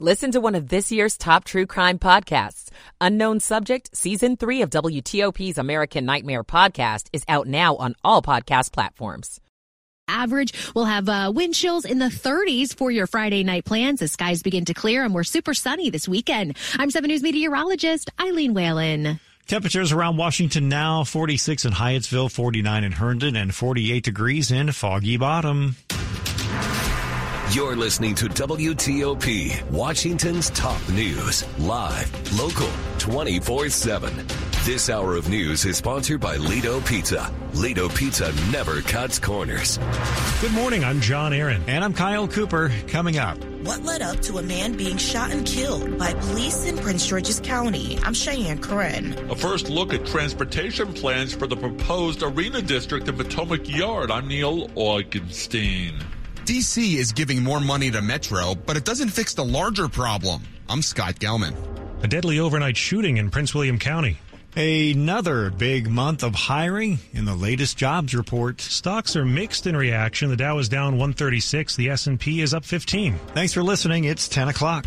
Listen to one of this year's top true crime podcasts. Unknown Subject, Season 3 of WTOP's American Nightmare podcast is out now on all podcast platforms. Average. We'll have wind chills in the 30s for your Friday night plans as skies begin to clear and we're super sunny this weekend. I'm 7 News meteorologist Eileen Whalen. Temperatures around Washington now 46 in Hyattsville, 49 in Herndon, and 48 degrees in Foggy Bottom. You're listening to WTOP, Washington's top news, live, local, 24/7. This hour of news is sponsored by Lido Pizza. Lido Pizza never cuts corners. Good morning, I'm John Aaron. And I'm Kyle Cooper. Coming up, what led up to a man being shot and killed by police in Prince George's County? I'm Cheyenne Corrin. A first look at transportation plans for the proposed arena district in Potomac Yard. I'm Neil Augenstein. D.C. is giving more money to Metro, but it doesn't fix the larger problem. I'm Scott Gelman. A deadly overnight shooting in Prince William County. Another big month of hiring in the latest jobs report. Stocks are mixed in reaction. The Dow is down 136. The S&P is up 15. Thanks for listening. It's 10 o'clock.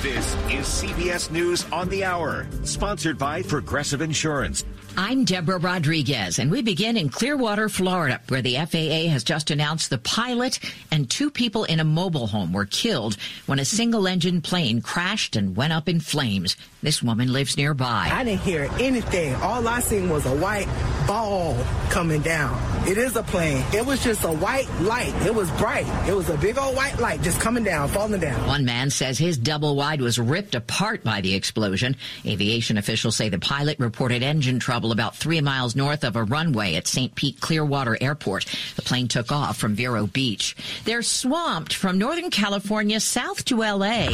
This is CBS News on the Hour, sponsored by Progressive Insurance. I'm Deborah Rodriguez, and we begin in Clearwater, Florida, where the FAA has just announced the pilot and two people in a mobile home were killed when a single-engine plane crashed and went up in flames. This woman lives nearby. I didn't hear anything. All I seen was a white ball coming down. It is a plane. It was just a white light. It was bright. It was a big old white light just coming down, falling down. One man says his double wide was ripped apart by the explosion. Aviation officials say the pilot reported engine trouble about 3 miles north of a runway at St. Pete Clearwater Airport. The plane took off from Vero Beach. They're swamped from Northern California south to L.A.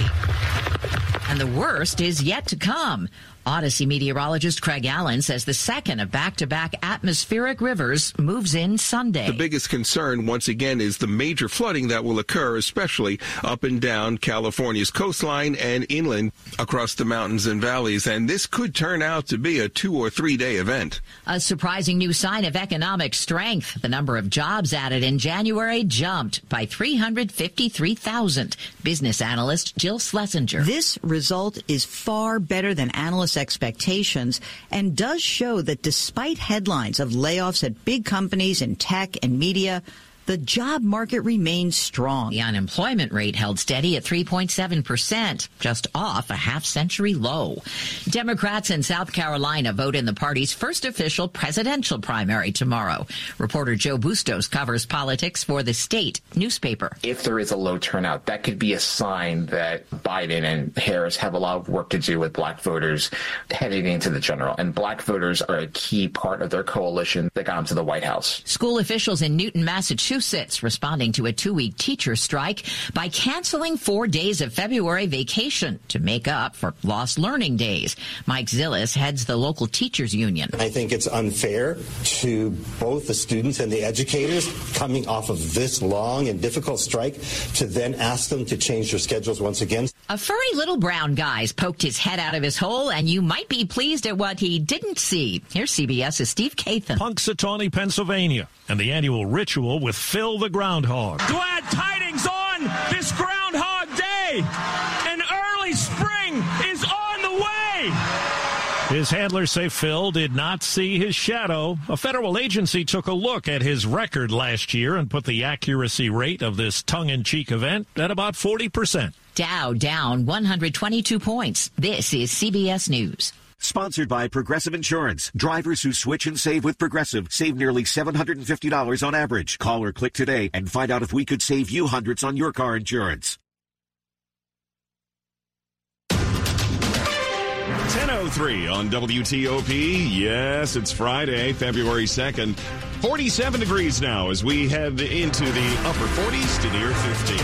And the worst is yet to come. Odyssey meteorologist Craig Allen says the second of back-to-back atmospheric rivers moves in Sunday. The biggest concern, once again, is the major flooding that will occur, especially up and down California's coastline and inland across the mountains and valleys. And this could turn out to be a 2 or 3 day event. A surprising new sign of economic strength. The number of jobs added in January jumped by 353,000. Business analyst Jill Schlesinger. This result is far better than analysts expectations and does show that despite headlines of layoffs at big companies in tech and media, the job market remains strong. The unemployment rate held steady at 3.7%, just off a half-century low. Democrats in South Carolina vote in the party's first official presidential primary tomorrow. Reporter Joe Bustos covers politics for the state newspaper. If there is a low turnout, that could be a sign that Biden and Harris have a lot of work to do with black voters heading into the general. And black voters are a key part of their coalition that got them to the White House. School officials in Newton, Massachusetts, responding to a two-week teacher strike by canceling 4 days of February vacation to make up for lost learning days. Mike Zillis heads the local teachers union. I think it's unfair to both the students and the educators coming off of this long and difficult strike to then ask them to change their schedules once again. A furry little brown guy's poked his head out of his hole, and you might be pleased at what he didn't see. Here's CBS's Steve Kathan. Punxsutawney, Pennsylvania, and the annual ritual with Phil the Groundhog. Glad tidings on this Groundhog Day. An early spring is on the way. His handlers say Phil did not see his shadow. A federal agency took a look at his record last year and put the accuracy rate of this tongue-in-cheek event at about 40%. Dow down 122 points. This is CBS News. Sponsored by Progressive Insurance. Drivers who switch and save with Progressive save nearly $750 on average. Call or click today and find out if we could save you hundreds on your car insurance. 10:03 on WTOP. Yes, it's Friday, February 2nd. 47 degrees now as we head into the upper 40s to near 50.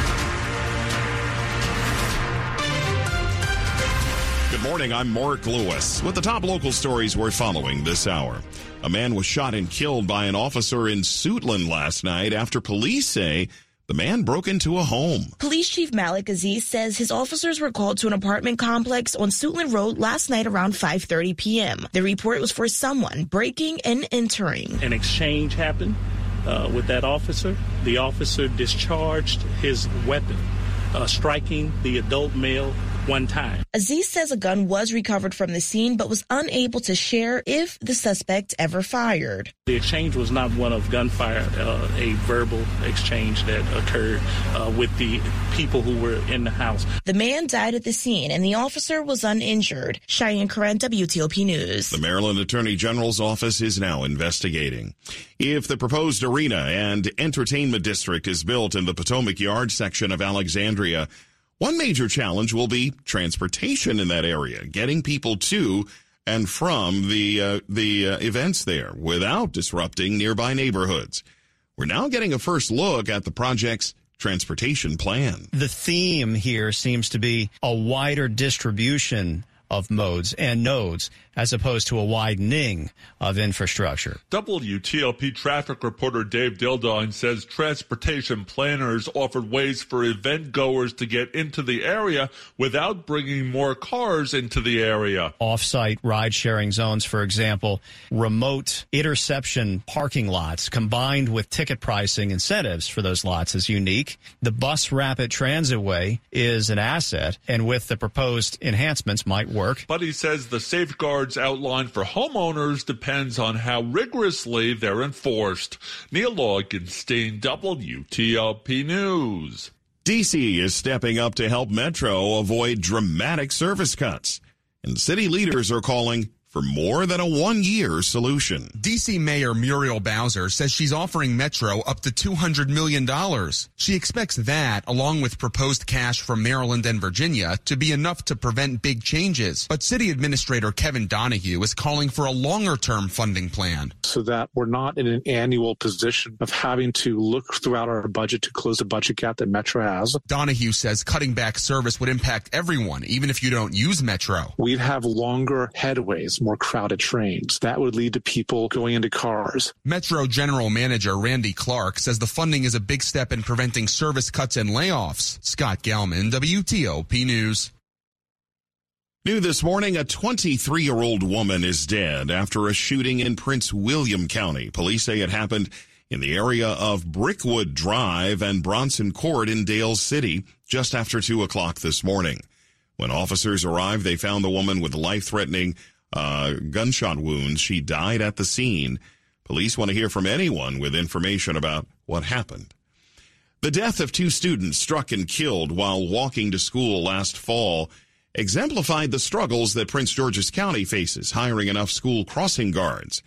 Good morning, I'm Mark Lewis with the top local stories we're following this hour. A man was shot and killed by an officer in Suitland last night after police say the man broke into a home. Police Chief Malik Aziz says his officers were called to an apartment complex on Suitland Road last night around 5:30 p.m. The report was for someone breaking and entering. An exchange happened with that officer. The officer discharged his weapon. striking the adult male one time. Aziz says a gun was recovered from the scene but was unable to share if the suspect ever fired. The exchange was not one of gunfire, a verbal exchange that occurred with the people who were in the house. The man died at the scene and the officer was uninjured. Cheyenne Curran, WTOP News. The Maryland Attorney General's office is now investigating. If the proposed arena and entertainment district is built in the Potomac Yard section of Alexandria, one major challenge will be transportation in that area, getting people to and from the events there without disrupting nearby neighborhoods. We're now getting a first look at the project's transportation plan. The theme here seems to be a wider distribution of modes and nodes as opposed to a widening of infrastructure. WTOP traffic reporter Dave Dildon says transportation planners offered ways for event goers to get into the area without bringing more cars into the area. Off-site ride-sharing zones, for example, remote interception parking lots combined with ticket pricing incentives for those lots is unique. The bus rapid transitway is an asset and with the proposed enhancements might work. But he says the safeguards outlined for homeowners depends on how rigorously they're enforced. Neil Augenstein, WTOP News. D.C. is stepping up to help Metro avoid dramatic service cuts, and city leaders are calling for more than a one-year solution. D.C. Mayor Muriel Bowser says she's offering Metro up to $200 million. She expects that, along with proposed cash from Maryland and Virginia, to be enough to prevent big changes. But City Administrator Kevin Donahue is calling for a longer-term funding plan, so that we're not in an annual position of having to look throughout our budget to close the budget gap that Metro has. Donahue says cutting back service would impact everyone, even if you don't use Metro. We'd have longer headways, more crowded trains. That would lead to people going into cars. Metro General Manager Randy Clark says the funding is a big step in preventing service cuts and layoffs. Scott Gelman, WTOP News. New this morning, a 23-year-old woman is dead after a shooting in Prince William County. Police say it happened in the area of Brickwood Drive and Bronson Court in Dale City just after 2 o'clock this morning. When officers arrived, they found the woman with life-threatening gunshot wounds. She died at the scene. Police want to hear from anyone with information about what happened. The death of two students struck and killed while walking to school last fall exemplified the struggles that Prince George's County faces hiring enough school crossing guards.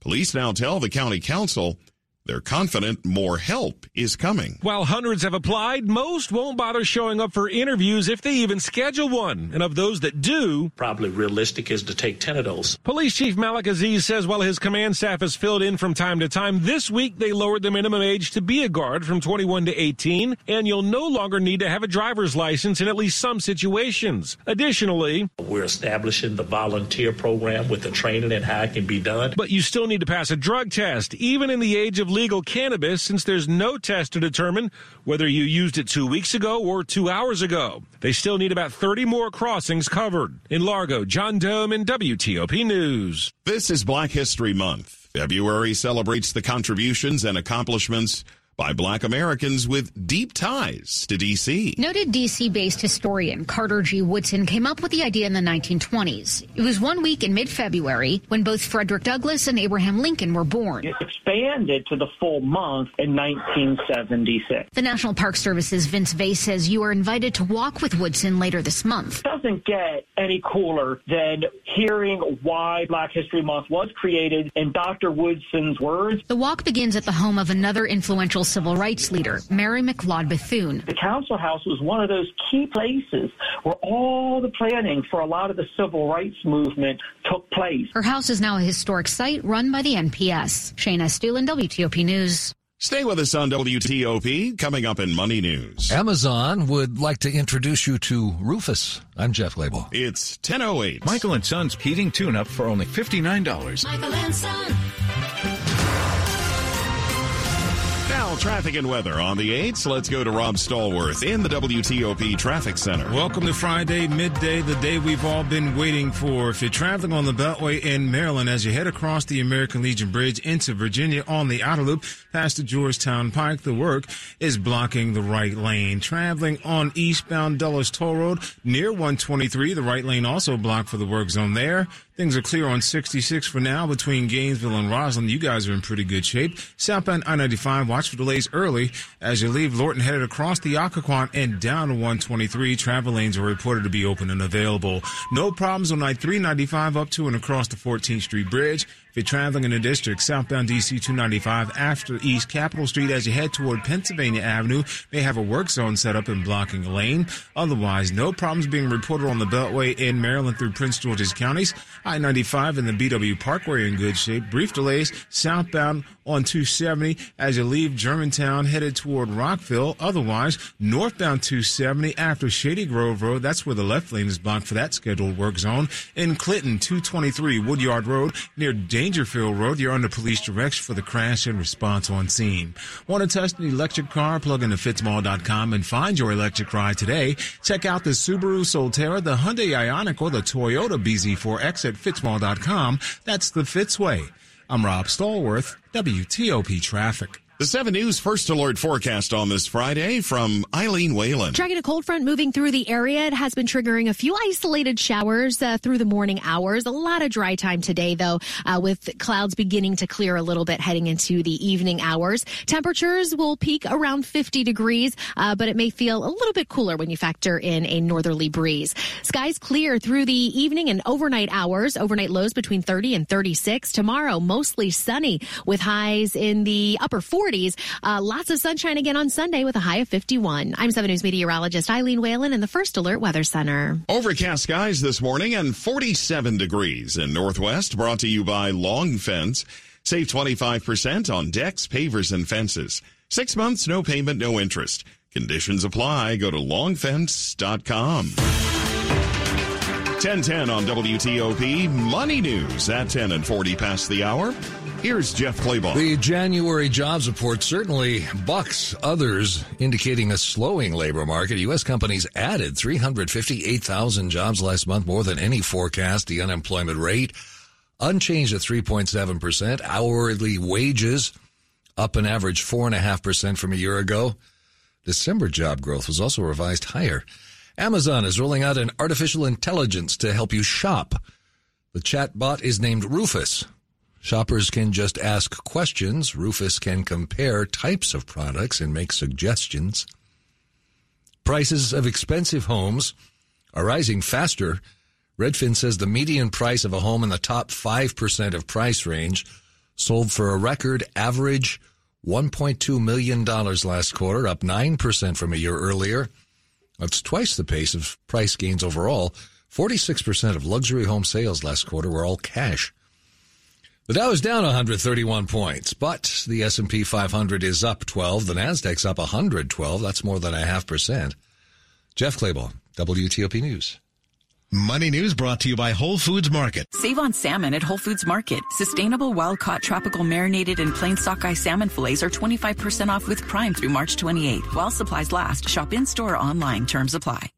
Police now tell the county council they're confident more help is coming. While hundreds have applied, most won't bother showing up for interviews if they even schedule one. And of those that do, probably realistic is to take 10 of those. Police Chief Malik Aziz says while his command staff is filled in from time to time, this week they lowered the minimum age to be a guard from 21 to 18, and you'll no longer need to have a driver's license in at least some situations. Additionally, we're establishing the volunteer program with the training and how it can be done. But you still need to pass a drug test, even in the age of legal cannabis, since there's no test to determine whether you used it 2 weeks ago or 2 hours ago. They still need about 30 more crossings covered. In Largo, John Dome in WTOP News. This is Black History Month. February celebrates the contributions and accomplishments by Black Americans with deep ties to D.C. Noted D.C.-based historian Carter G. Woodson came up with the idea in the 1920s. It was 1 week in mid-February when both Frederick Douglass and Abraham Lincoln were born. It expanded to the full month in 1976. The National Park Service's Vince Vase says you are invited to walk with Woodson later this month. It doesn't get any cooler than hearing why Black History Month was created in Dr. Woodson's words. The walk begins at the home of another influential civil rights leader, Mary McLeod Bethune. The Council House was one of those key places where all the planning for a lot of the civil rights movement took place. Her house is now a historic site run by the NPS. Shayna Stulen, WTOP News. Stay with us on WTOP. Coming up in Money News, Amazon would like to introduce you to Rufus. I'm Jeff Label. It's 10:08. Michael & Son's heating tune-up for only $59. Michael & Son. Now Now, traffic and weather on the 8s. Let's go to Rob Stallworth in the WTOP Traffic Center. Welcome to Friday, midday, the day we've all been waiting for. If you're traveling on the Beltway in Maryland, as you head across the American Legion Bridge into Virginia on the outer loop, past the Georgetown Pike, the work is blocking the right lane. Traveling on eastbound Dulles Toll Road near 123, the right lane also blocked for the work zone there. Things are clear on 66 for now between Gainesville and Roslyn. You guys are in pretty good shape. Southbound I-95, watch for delays early as you leave Lorton headed across the Occoquan and down to 123. Travel lanes are reported to be open and available. No problems on I-395 up to and across the 14th Street Bridge. If you're traveling in the district, southbound DC 295 after East Capitol Street as you head toward Pennsylvania Avenue, may have a work zone set up and blocking a lane. Otherwise, no problems being reported on the Beltway in Maryland through Prince George's counties. I-95 and the BW Parkway are in good shape. Brief delays southbound on 270 as you leave Germantown headed toward Rockville. Otherwise, northbound 270 after Shady Grove Road. That's where the left lane is blocked for that scheduled work zone. In Clinton, 223 Woodyard Road near Dangerfield Road. You're under police direction for the crash and response on scene. Want to test an electric car? Plug into fitsmall.com and find your electric ride today. Check out the Subaru Solterra, the Hyundai Ioniq, or the Toyota BZ4X at Fitzmall.com. That's the Fitzway. I'm Rob Stallworth, WTOP Traffic. The 7 News First Alert forecast on this Friday from Eileen Whalen. Tracking a cold front moving through the area. It has been triggering a few isolated showers through the morning hours. A lot of dry time today, though, with clouds beginning to clear a little bit heading into the evening hours. Temperatures will peak around 50 degrees, but it may feel a little bit cooler when you factor in a northerly breeze. Skies clear through the evening and overnight hours. Overnight lows between 30 and 36. Tomorrow, mostly sunny with highs in the upper 40s. Lots of sunshine again on Sunday with a high of 51. I'm 7 News meteorologist Eileen Whalen in the First Alert Weather Center. Overcast skies this morning and 47 degrees in Northwest, brought to you by Long Fence. Save 25% on decks, pavers, and fences. 6 months, no payment, no interest. Conditions apply. Go to longfence.com. 1010 on WTOP, Money News at 10 and 40 past the hour. Here's Jeff Claybaugh. The January jobs report certainly bucks others, indicating a slowing labor market. U.S. companies added 358,000 jobs last month, more than any forecast. The unemployment rate unchanged at 3.7%. Hourly wages up an average 4.5% from a year ago. December job growth was also revised higher. Amazon is rolling out an artificial intelligence to help you shop. The chatbot is named Rufus. Shoppers can just ask questions. Rufus can compare types of products and make suggestions. Prices of expensive homes are rising faster. Redfin says the median price of a home in the top 5% of price range sold for a record average $1.2 million last quarter, up 9% from a year earlier. That's twice the pace of price gains overall. 46% of luxury home sales last quarter were all cash. The Dow is down 131 points, but the S&P 500 is up 12. The Nasdaq's up 112. That's more than 0.5%. Jeff Claybaugh, WTOP News. Money News brought to you by Whole Foods Market. Save on salmon at Whole Foods Market. Sustainable wild-caught tropical marinated and plain sockeye salmon fillets are 25% off with Prime through March 28. While supplies last, shop in-store or online. Terms apply.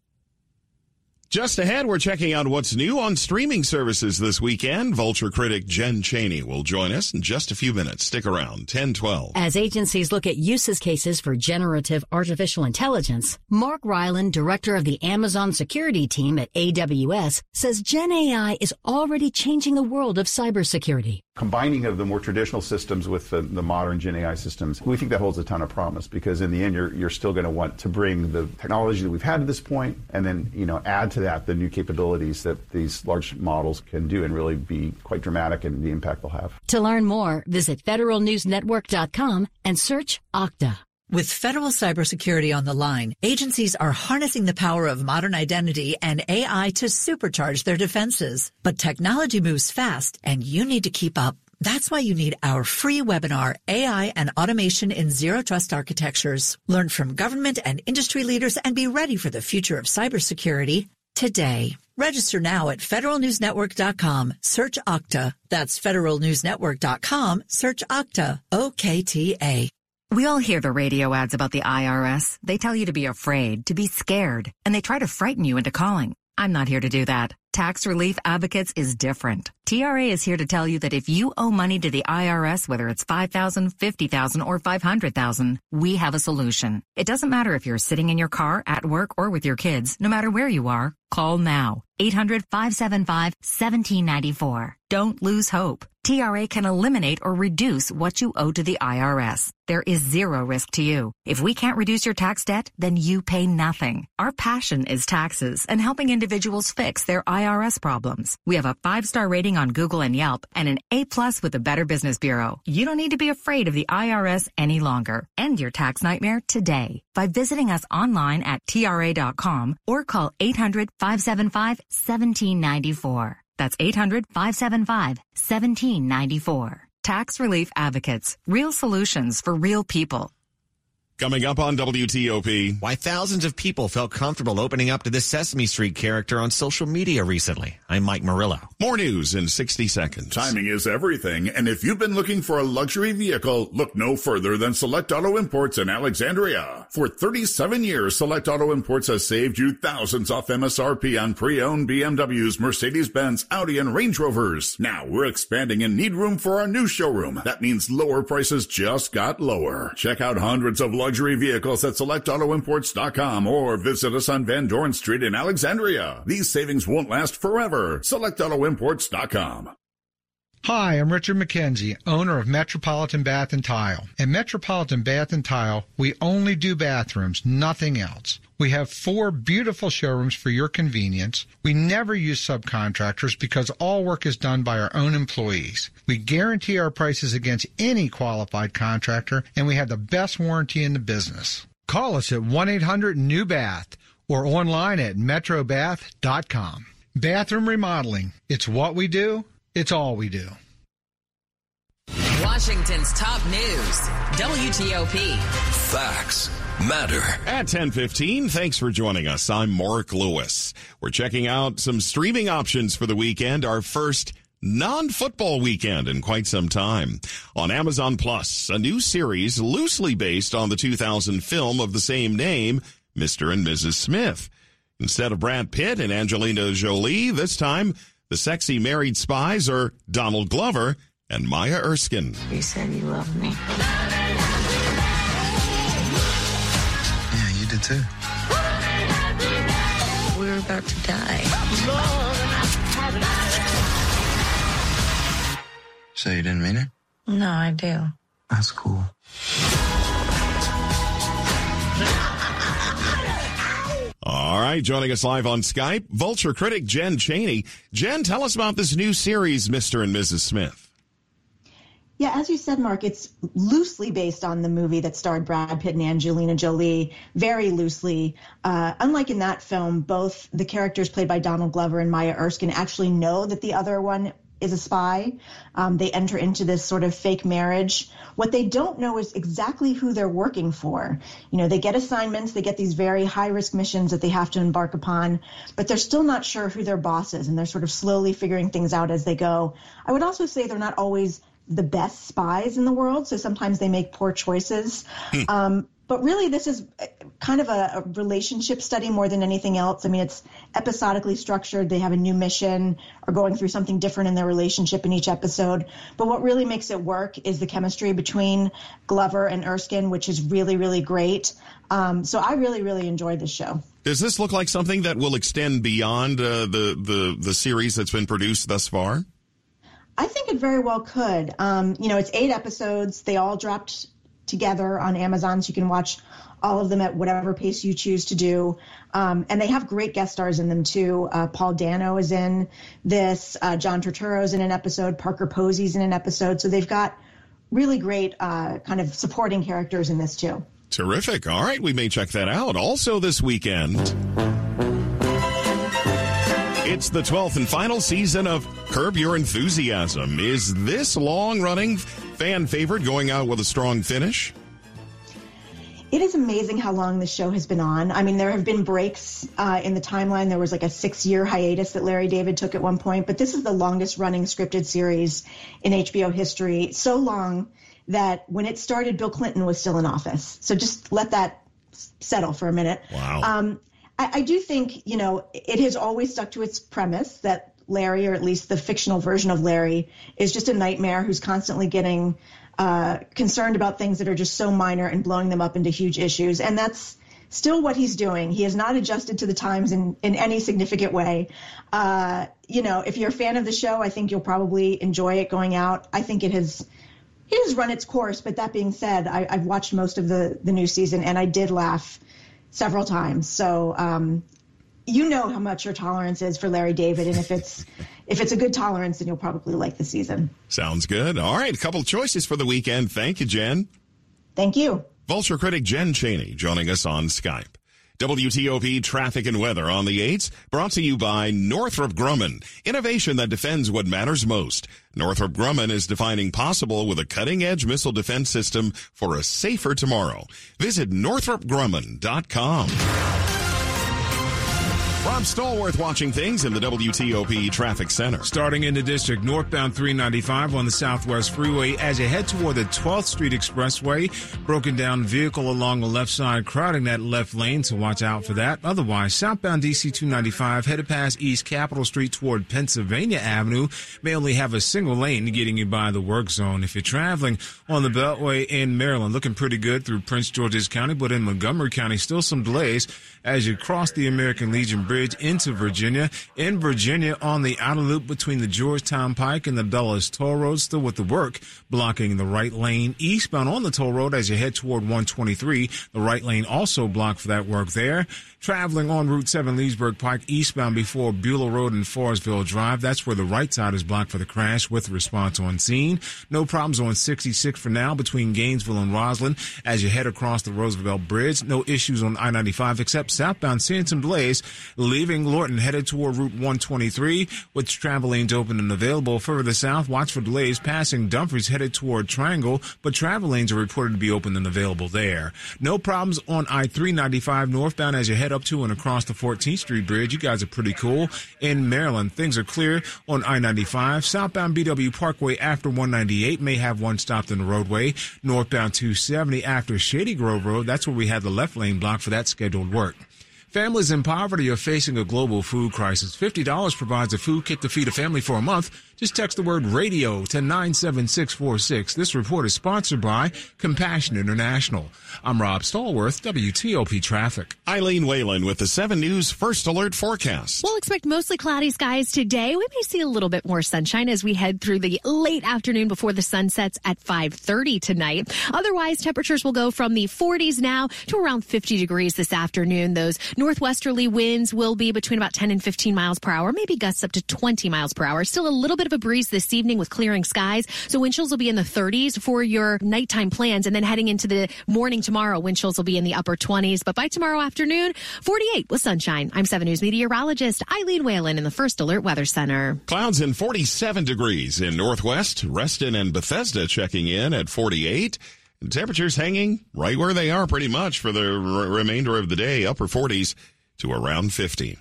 Just ahead, we're checking out what's new on streaming services this weekend. Vulture critic Jen Cheney will join us in just a few minutes. Stick around, 10-12. As agencies look at use cases for generative artificial intelligence, Mark Ryland, director of the Amazon security team at AWS, says Gen AI is already changing the world of cybersecurity. Combining of the more traditional systems with the modern Gen AI systems, we think that holds a ton of promise, because in the end, you're still going to want to bring the technology that we've had to this point and then, add to that the new capabilities that these large models can do and really be quite dramatic in the impact they'll have. To learn more, visit federalnewsnetwork.com and search Okta. With federal cybersecurity on the line, agencies are harnessing the power of modern identity and AI to supercharge their defenses. But technology moves fast, and you need to keep up. That's why you need our free webinar, AI and Automation in Zero Trust Architectures. Learn from government and industry leaders and be ready for the future of cybersecurity today. Register now at federalnewsnetwork.com. Search Okta. That's federalnewsnetwork.com. Search Okta. OKTA. We all hear the radio ads about the IRS. They tell you to be afraid, to be scared, and they try to frighten you into calling. I'm not here to do that. Tax Relief Advocates is different. TRA is here to tell you that if you owe money to the IRS, whether it's $5,000, $50,000, or $500,000, we have a solution. It doesn't matter if you're sitting in your car, at work, or with your kids, no matter where you are, call now. 800-575-1794. Don't lose hope. TRA can eliminate or reduce what you owe to the IRS. There is zero risk to you. If we can't reduce your tax debt, then you pay nothing. Our passion is taxes and helping individuals fix their IRS problems. We have a 5-star rating on Google and Yelp and an A+ with the Better Business Bureau. You don't need to be afraid of the IRS any longer. End your tax nightmare today by visiting us online at TRA.com or call 800-575-1794. That's 800-575-1794. Tax Relief Advocates. Real solutions for real people. Coming up on WTOP. Why thousands of people felt comfortable opening up to this Sesame Street character on social media recently. I'm Mike Murillo. More news in 60 seconds. Timing is everything, and if you've been looking for a luxury vehicle, look no further than Select Auto Imports in Alexandria. For 37 years, Select Auto Imports has saved you thousands off MSRP on pre-owned BMWs, Mercedes-Benz, Audi, and Range Rovers. Now we're expanding and need room for our new showroom. That means lower prices just got lower. Check out hundreds of luxury vehicles at selectautoimports.com or visit us on Van Dorn Street in Alexandria. These savings won't last forever. Selectautoimports.com. Hi, I'm Richard McKenzie, owner of Metropolitan Bath & Tile. At Metropolitan Bath & Tile, we only do bathrooms, nothing else. We have 4 beautiful showrooms for your convenience. We never use subcontractors because all work is done by our own employees. We guarantee our prices against any qualified contractor, and we have the best warranty in the business. Call us at 1-800-NEW-BATH or online at metrobath.com. Bathroom remodeling, it's what we do. It's all we do. Washington's top news, WTOP. Facts matter. At 10:15, thanks for joining us. I'm Mark Lewis. We're checking out some streaming options for the weekend, our first non-football weekend in quite some time. On Amazon Plus, a new series loosely based on the 2000 film of the same name, Mr. and Mrs. Smith. Instead of Brad Pitt and Angelina Jolie, this time, the sexy married spies are Donald Glover and Maya Erskine. You said you loved me. Yeah, you did too. We're about to die. So you didn't mean it? No, I do. That's cool. All right, joining us live on Skype, Vulture critic Jen Chaney. Jen, tell us about this new series, Mr. and Mrs. Smith. Yeah, as you said, Mark, it's loosely based on the movie that starred Brad Pitt and Angelina Jolie, very loosely. Unlike in that film, both the characters played by Donald Glover and Maya Erskine actually know that the other one is a spy. They enter into this sort of fake marriage. What they don't know is exactly who they're working for. You know, they get assignments, they get these very high-risk missions that they have to embark upon, but they're still not sure who their boss is, and they're sort of slowly figuring things out as they go. I would also say they're not always the best spies in the world, so sometimes they make poor choices. But really, this is kind of a relationship study more than anything else. I mean, it's episodically structured. They have a new mission or going through something different in their relationship in each episode. But what really makes it work is the chemistry between Glover and Erskine, which is really, really great. So I really, really enjoyed this show. Does this look like something that will extend beyond the series that's been produced thus far? I think it very well could. You know, it's 8 episodes. They all dropped together on Amazon, so you can watch all of them at whatever pace you choose to do. And they have great guest stars in them, too. Paul Dano is in this. John Turturro's in an episode. Parker Posey's in an episode. So they've got really great kind of supporting characters in this, too. Terrific. All right, we may check that out. Also this weekend, it's the 12th and final season of Curb Your Enthusiasm. Is this long-running fan favorite going out with a strong finish? It is amazing how long this show has been on. I mean, there have been breaks in the timeline. There was like a 6-year hiatus that Larry David took at one point, but this is the longest running scripted series in HBO history. So long that when it started, Bill Clinton was still in office. So just let that settle for a minute. Wow. I do think, you know, it has always stuck to its premise that Larry, or at least the fictional version of Larry, is just a nightmare who's constantly getting concerned about things that are just so minor and blowing them up into huge issues. And that's still what he's doing. He has not adjusted to the times in any significant way. You know, if you're a fan of the show, I think you'll probably enjoy it going out. I think it has run its course. But that being said, I've watched most of the new season, and I did laugh several times. So, you know how much your tolerance is for Larry David, and if it's a good tolerance, then you'll probably like the season. Sounds good. All right, a couple choices for the weekend. Thank you, Jen. Thank you. Vulture critic Jen Cheney joining us on Skype. WTOP Traffic and Weather on the 8s, brought to you by Northrop Grumman, innovation that defends what matters most. Northrop Grumman is defining possible with a cutting-edge missile defense system for a safer tomorrow. Visit northropgrumman.com. Rob Stallworth watching things in the WTOP Traffic Center. Starting in the district, northbound 395 on the Southwest Freeway as you head toward the 12th Street Expressway. Broken down vehicle along the left side, crowding that left lane, so watch out for that. Otherwise, southbound DC 295 headed past East Capitol Street toward Pennsylvania Avenue may only have a single lane getting you by the work zone. If you're traveling on the Beltway in Maryland, looking pretty good through Prince George's County, but in Montgomery County, still some delays as you cross the American Legion Bridge into Virginia. In Virginia, on the outer loop between the Georgetown Pike and the Dulles Toll Road, still with the work blocking the right lane. Eastbound on the toll road as you head toward 123, the right lane also blocked for that work there. Traveling on Route 7 Leesburg Pike, eastbound before Beulah Road and Forestville Drive, that's where the right side is blocked for the crash with response on scene. No problems on 66 for now between Gainesville and Roslyn as you head across the Roosevelt Bridge. No issues on I-95 except southbound, seeing some delays leaving Lorton headed toward Route 123, with travel lanes open and available. Further south, watch for delays passing Dumfries headed toward Triangle, but travel lanes are reported to be open and available there. No problems on I-395 northbound as you head up to and across the 14th Street Bridge. You guys are pretty cool. In Maryland, things are clear on I-95. Southbound BW Parkway after 198 may have one stopped in the roadway. Northbound 270 after Shady Grove Road, that's where we had the left lane blocked for that scheduled work. Families in poverty are facing a global food crisis. $50 provides a food kit to feed a family for a month. Just text the word radio to 97646. This report is sponsored by Compassion International. I'm Rob Stallworth, WTOP Traffic. Eileen Whalen with the 7 News First Alert Forecast. We'll expect mostly cloudy skies today. We may see a little bit more sunshine as we head through the late afternoon before the sun sets at 5:30 tonight. Otherwise, temperatures will go from the 40s now to around 50 degrees this afternoon. Those northwesterly winds will be between about 10 and 15 miles per hour, maybe gusts up to 20 miles per hour. Still a little bit of a breeze this evening with clearing skies. So wind chills will be in the 30s for your nighttime plans. And then heading into the morning tomorrow, wind chills will be in the upper 20s. But by tomorrow afternoon, 48 with sunshine. I'm 7 News meteorologist Eileen Whalen in the First Alert Weather Center. Clouds in 47 degrees in Northwest. Reston and Bethesda checking in at 48. Temperatures hanging right where they are pretty much for the remainder of the day, upper 40s to around 50.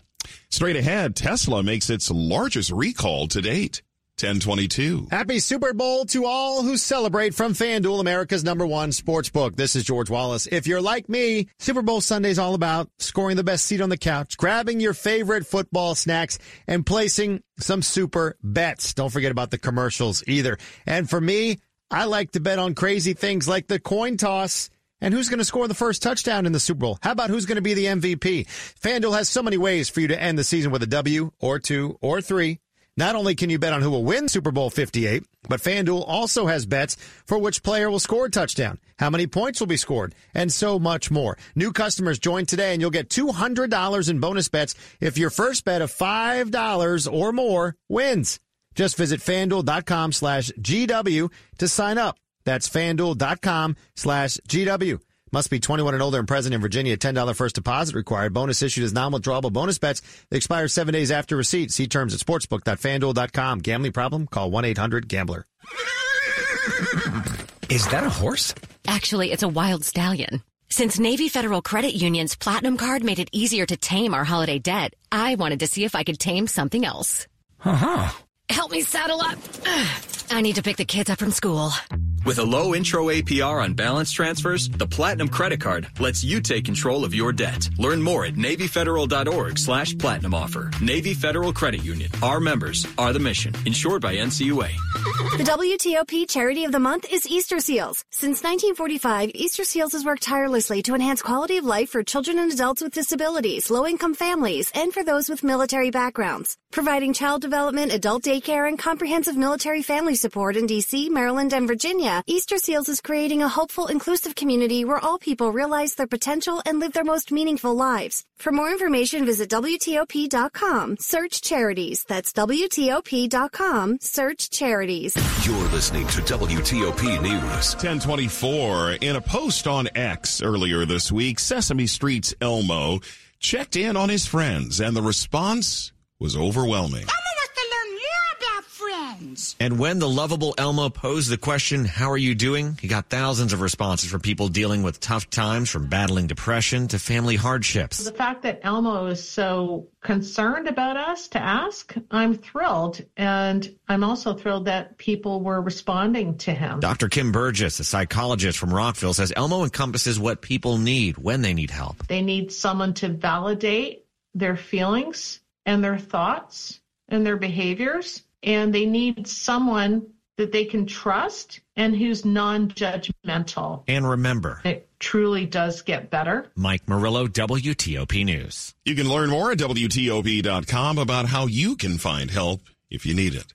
Straight ahead, Tesla makes its largest recall to date. 10:22. Happy Super Bowl to all who celebrate from FanDuel, America's #1 sportsbook. This is George Wallace. If you're like me, Super Bowl Sunday's all about scoring the best seat on the couch, grabbing your favorite football snacks, and placing some super bets. Don't forget about the commercials either. And for me, I like to bet on crazy things like the coin toss and who's going to score the first touchdown in the Super Bowl. How about who's going to be the MVP? FanDuel has so many ways for you to end the season with a W or 2 or 3. Not only can you bet on who will win Super Bowl 58, but FanDuel also has bets for which player will score a touchdown, how many points will be scored, and so much more. New customers join today and you'll get $200 in bonus bets if your first bet of $5 or more wins. Just visit FanDuel.com/GW to sign up. That's FanDuel.com/GW. Must be 21 and older and present in Virginia. $10 first deposit required. Bonus issued as non-withdrawable bonus bets that expire 7 days after receipt. See terms at sportsbook.fanduel.com. Gambling problem? Call 1-800-GAMBLER. Is that a horse? Actually, it's a wild stallion. Since Navy Federal Credit Union's Platinum Card made it easier to tame our holiday debt, I wanted to see if I could tame something else. Help me saddle up. I need to pick the kids up from school. With a low intro APR on balance transfers, the Platinum Credit Card lets you take control of your debt. Learn more at NavyFederal.org/Platinum Offer. Navy Federal Credit Union. Our members are the mission. Insured by NCUA. The WTOP Charity of the Month is Easter Seals. Since 1945, Easter Seals has worked tirelessly to enhance quality of life for children and adults with disabilities, low-income families, and for those with military backgrounds, providing child development, adult daycare, and comprehensive military family support in D.C., Maryland, and Virginia. Easter Seals is creating a hopeful, inclusive community where all people realize their potential and live their most meaningful lives. For more information, visit WTOP.com. Search charities. That's WTOP.com. Search charities. You're listening to WTOP News. 1024. In a post on X earlier this week, Sesame Street's Elmo checked in on his friends, and the response was overwhelming. Elmo wants to learn more about friends. And when the lovable Elmo posed the question, how are you doing? He got thousands of responses from people dealing with tough times, from battling depression to family hardships. The fact that Elmo is so concerned about us to ask, I'm thrilled. And I'm also thrilled that people were responding to him. Dr. Kim Burgess, a psychologist from Rockville, says Elmo encompasses what people need when they need help. They need someone to validate their feelings and their thoughts and their behaviors, and they need someone that they can trust and who's non-judgmental. And remember, it truly does get better. Mike Murillo, WTOP News. You can learn more at WTOP.com about how you can find help if you need it.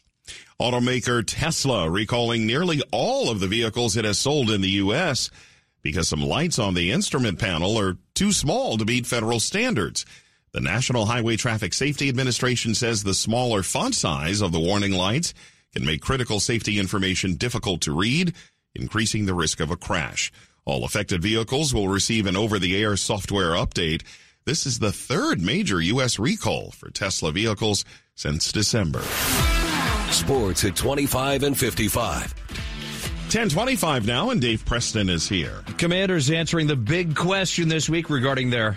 Automaker Tesla recalling nearly all of the vehicles it has sold in the U.S. because some lights on the instrument panel are too small to meet federal standards. The National Highway Traffic Safety Administration says the smaller font size of the warning lights can make critical safety information difficult to read, increasing the risk of a crash. All affected vehicles will receive an over-the-air software update. This is the third major U.S. recall for Tesla vehicles since December. Sports at 25 and 55. 10:25 now, and Dave Preston is here. Commanders answering the big question this week regarding their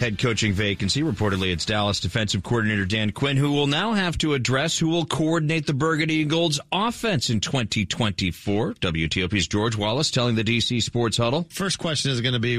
head coaching vacancy. Reportedly, it's Dallas defensive coordinator Dan Quinn, who will now have to address who will coordinate the Burgundy and Gold's offense in 2024. WTOP's George Wallace telling the D.C. Sports Huddle. First question is going to be,